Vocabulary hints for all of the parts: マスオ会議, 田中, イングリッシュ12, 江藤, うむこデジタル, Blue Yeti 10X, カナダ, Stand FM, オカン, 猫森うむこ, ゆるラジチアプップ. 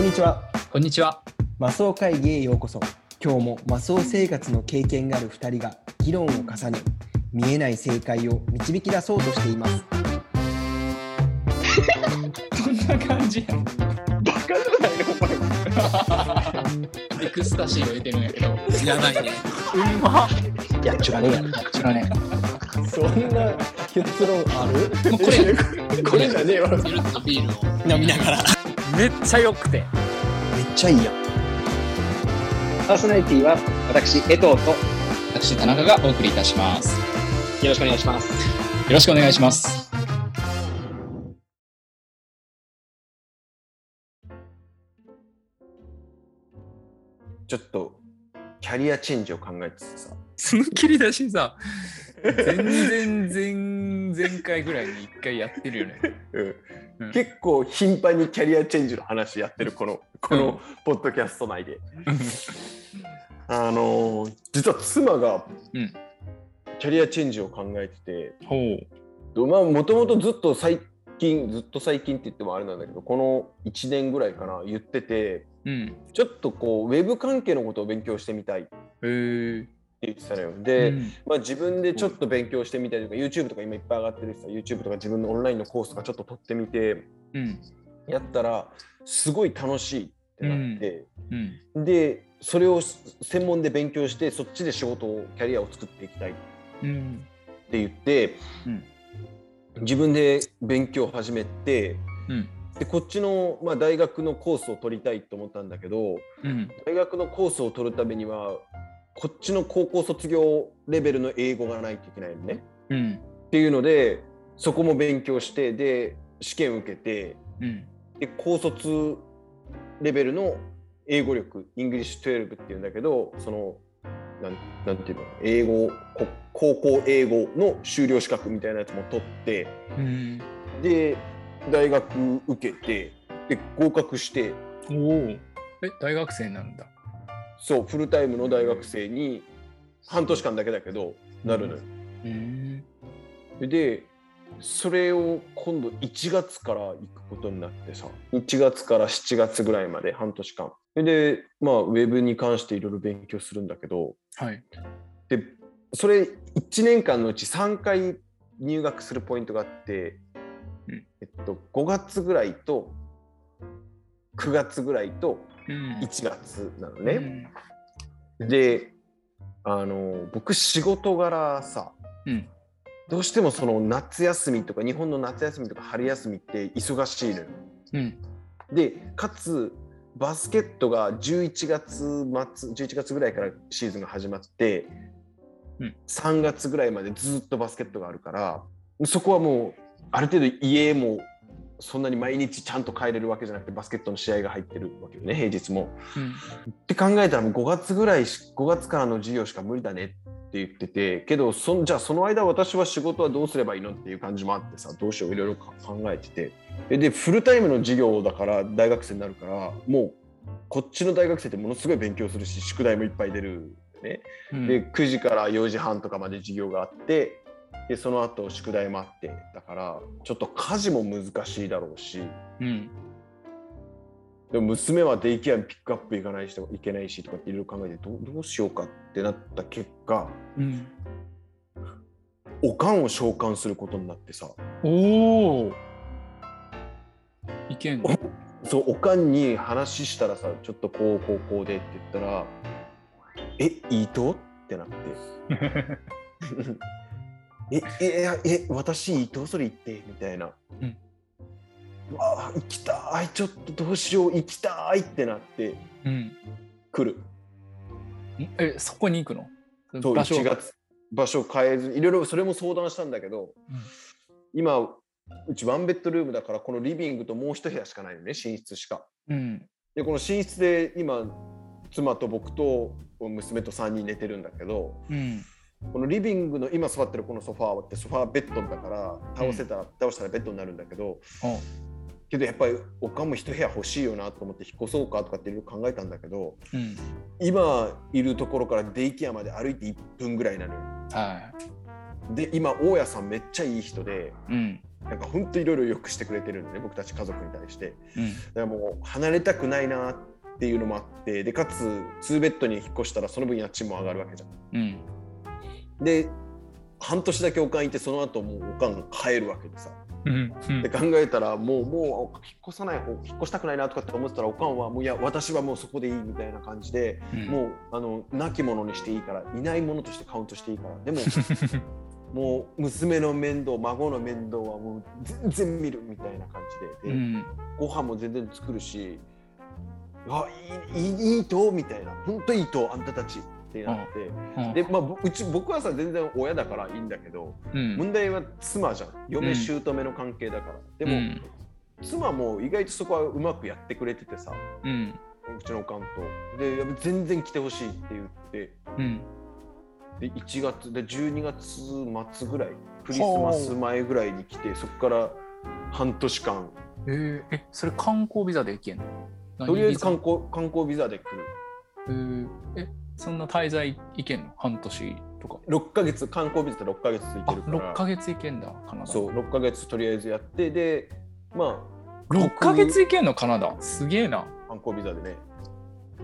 こんにちは。こんにちは。マスオ会議へようこそ。今日もマスオ生活の経験がある2人が議論を重ね、見えない正解を導き出そうとしています。こんな感じやん。バカじゃないのこれ。エクスタシーを得てるんやけど。いらないね。うんま。やっちゅらねえや。やっちゅらねえ。そんな結論ある？これじゃねえわ。ゆるっとビールを飲みながら。めっちゃ良くてめっちゃいいやん。パーソナリティは私江藤と私田中がお送りいたします。よろしくお願いします。よろしくお願いします。ちょっとキャリアチェンジを考えてさ、その切り出しさ前回ぐらいに1回やってるよね。うん、結構頻繁にキャリアチェンジの話やってるこのポッドキャスト内で、実は妻がキャリアチェンジを考えてて、もともとずっと最近って言ってもあれなんだけど、この1年ぐらいかな言ってて、うん、ちょっとこうウェブ関係のことを勉強してみたいって言ってたのよ。で、自分でちょっと勉強してみたりとか、YouTube とか今いっぱい上がってるしさ、YouTube とか自分のオンラインのコースとかちょっと取ってみて、やったらすごい楽しいってなって、でそれを専門で勉強して、そっちで仕事をキャリアを作っていきたいって言って、自分で勉強を始めて、でこっちの、大学のコースを取りたいと思ったんだけど、大学のコースを取るためにはこっちの高校卒業レベルの英語がないといけないのね、っていうのでそこも勉強して、で試験受けて、で高卒レベルの英語力イングリッシュ12っていうんだけど、そのなんていうの英語高校英語の修了資格みたいなやつも取って、で大学受けて、で合格して。大学生なんだ。そう、フルタイムの大学生に半年間だけだけどなるのよ。でそれを今度1月から行くことになってさ、1月から7月ぐらいまで半年間で、ウェブに関していろいろ勉強するんだけど、でそれ1年間のうち3回入学するポイントがあって、5月ぐらいと9月ぐらいと1月なのね。で僕仕事柄さ、どうしてもその夏休みとか日本の夏休みとか春休みって忙しいのよ。でかつバスケットが11月ぐらいからシーズンが始まって、3月ぐらいまでずっとバスケットがあるから、そこはもうある程度家もそんなに毎日ちゃんと帰れるわけじゃなくて、バスケットの試合が入ってるわけよね、平日も。って考えたらもう5月からの授業しか無理だねって言ってて、けどじゃあその間私は仕事はどうすればいいのっていう感じもあってさ、どうしよういろいろ考えてて、でフルタイムの授業だから大学生になるから、もうこっちの大学生ってものすごい勉強するし宿題もいっぱい出るね。で9時から4時半とかまで授業があって、でその後宿題もあってだから、ちょっと家事も難しいだろうし、でも娘はデイケアにピックアップ行かないしとかいけないしとかいろいろ考えて、どうしようかってなった結果、おかんを召喚することになってさ。いけんの？そう、おかんに話したらさ、ちょっとこうでって言ったら、いいと？ってなって私伊藤それ行ってみたいな、わあ行きたい、ちょっとどうしよう行きたいってなって、来る。そこに行くの？そう、場所を変えず、いろいろそれも相談したんだけど、今うちワンベッドルームだから、このリビングともう一部屋しかないよね、寝室しか。でこの寝室で今妻と僕と娘と3人寝てるんだけど、このリビングの今座ってるこのソファーってソファーベッドだから、倒したらベッドになるんだけど、けどやっぱりおかんも一部屋欲しいよなと思って、引っ越そうかとかっていろいろ考えたんだけど、今いるところからデイケアまで歩いて1分ぐらいなのよ。で今大家さんめっちゃいい人で、なんか本当にいろいろ良くしてくれてるんで、ね、僕たち家族に対して、うん、だからもう離れたくないなっていうのもあって、でかつ2ベッドに引っ越したらその分家賃も上がるわけじゃん、うん、で半年だけおかんいて、その後もうおかんが帰るわけでさ、うんうん、で考えたらもう引っ越さない方、引っ越したくないなとかって思ってたら、おかんはもういや私はもうそこでいいみたいな感じで、うん、もう亡き者にしていいから、いないものとしてカウントしていいから、でももう娘の面倒、孫の面倒はもう全然見るみたいな感じ で、うん、ご飯も全然作るし、あいいとみたいな、本当いいとあんたたちってなって、でまあ僕はさ全然親だからいいんだけど、うん、問題は妻じゃん、嫁姑の関係だから、うん、でも、うん、妻も意外とそこはうまくやってくれててさ、うん、うちのおかんとで全然来てほしいって言って、うん、で1月で12月末ぐらい、クリスマス前ぐらいに来て、そこから半年間、それ観光ビザで行けんの？とりあえず観光ビザで来る。そんな滞在行けんの？半年とか6ヶ月、観光ビザって6ヶ月行けるから。6ヶ月行けんだ、カナダ。そう、6ヶ月とりあえずやって、でまあ6ヶ月行けんのカナダ、すげえな。観光ビザでね、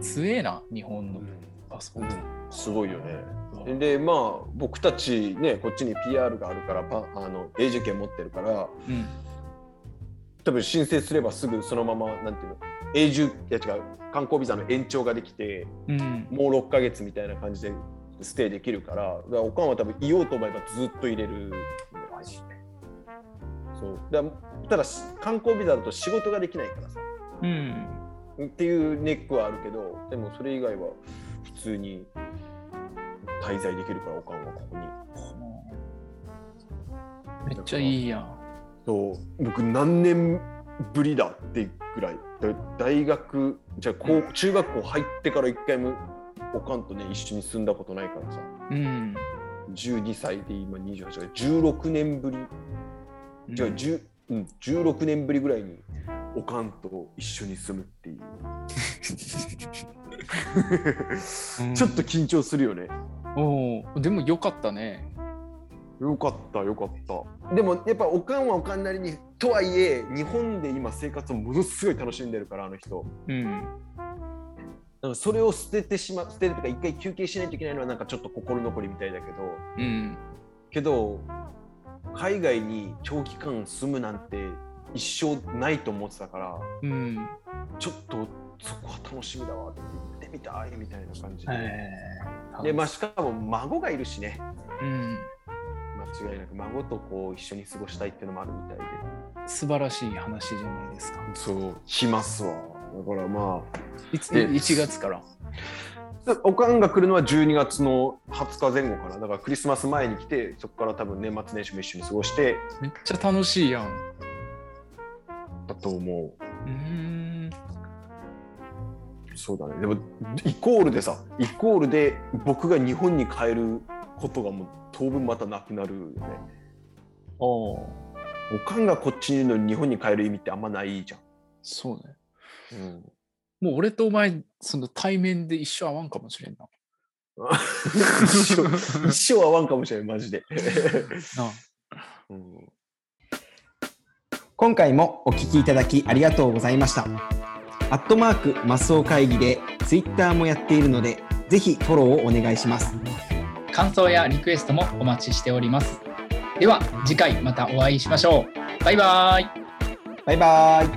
強えな日本のパスポート、すごいよね。でまあ僕たちね、こっちに PR があるから、永住権持ってるから、うん、多分申請すればすぐそのままなんていうの、永住、いや違う、観光ビザの延長ができて、うん、もう6ヶ月みたいな感じでステイできるから、おかんは多分いようと思えばずっと入れる。マジで。そうだ。ただ観光ビザだと仕事ができないからさ、うん、っていうネックはあるけど、でもそれ以外は普通に滞在できるから、おかんはここに。めっちゃいいやん。そう僕何年ぶりだってぐらい、大学じゃこう中学校入ってから一回もおかんとね一緒に住んだことないからさ、うん、12歳で今28歳、16年ぶり、じゃあ16年ぶりぐらいにおかんと一緒に住むっていうちょっと緊張するよね、うん、でもよかったね。よかった。でもやっぱおかんはおかんなりに、とはいえ日本で今生活をものすごい楽しんでるから、あの人、うん、なんかそれを捨てるとか一回休憩しないといけないのはなんかちょっと心残りみたいだけど、うん、けど海外に長期間住むなんて一生ないと思ってたから、うん、ちょっとそこは楽しみだわって言ってみたいみたいな感じで、で、まあ、しかも孫がいるしね、うん間違いなく孫とこう一緒に過ごしたいっていうのもあるみたいで、素晴らしい話じゃないですか。そう来ますわ。だからまあ1月からおかんが来るのは12月の20日前後かな。だからクリスマス前に来て、そこから多分年末年始も一緒に過ごして、めっちゃ楽しいやんだと思う。そうだね。でもイコールで僕が日本に帰ることがもう当分またなくなるよね。おかんがこっちの日本に帰る意味ってあんまないじゃん。そうね、うん、もう俺とお前その対面で一生会わんかもしれんな一生会わんかもしれんマジでああ、うん、今回もお聞きいただきありがとうございました。@マスオ会議で Twitter もやっているので、ぜひフォローをお願いします。感想やリクエストもお待ちしております。では次回またお会いしましょう。バイバイ。バイバイ。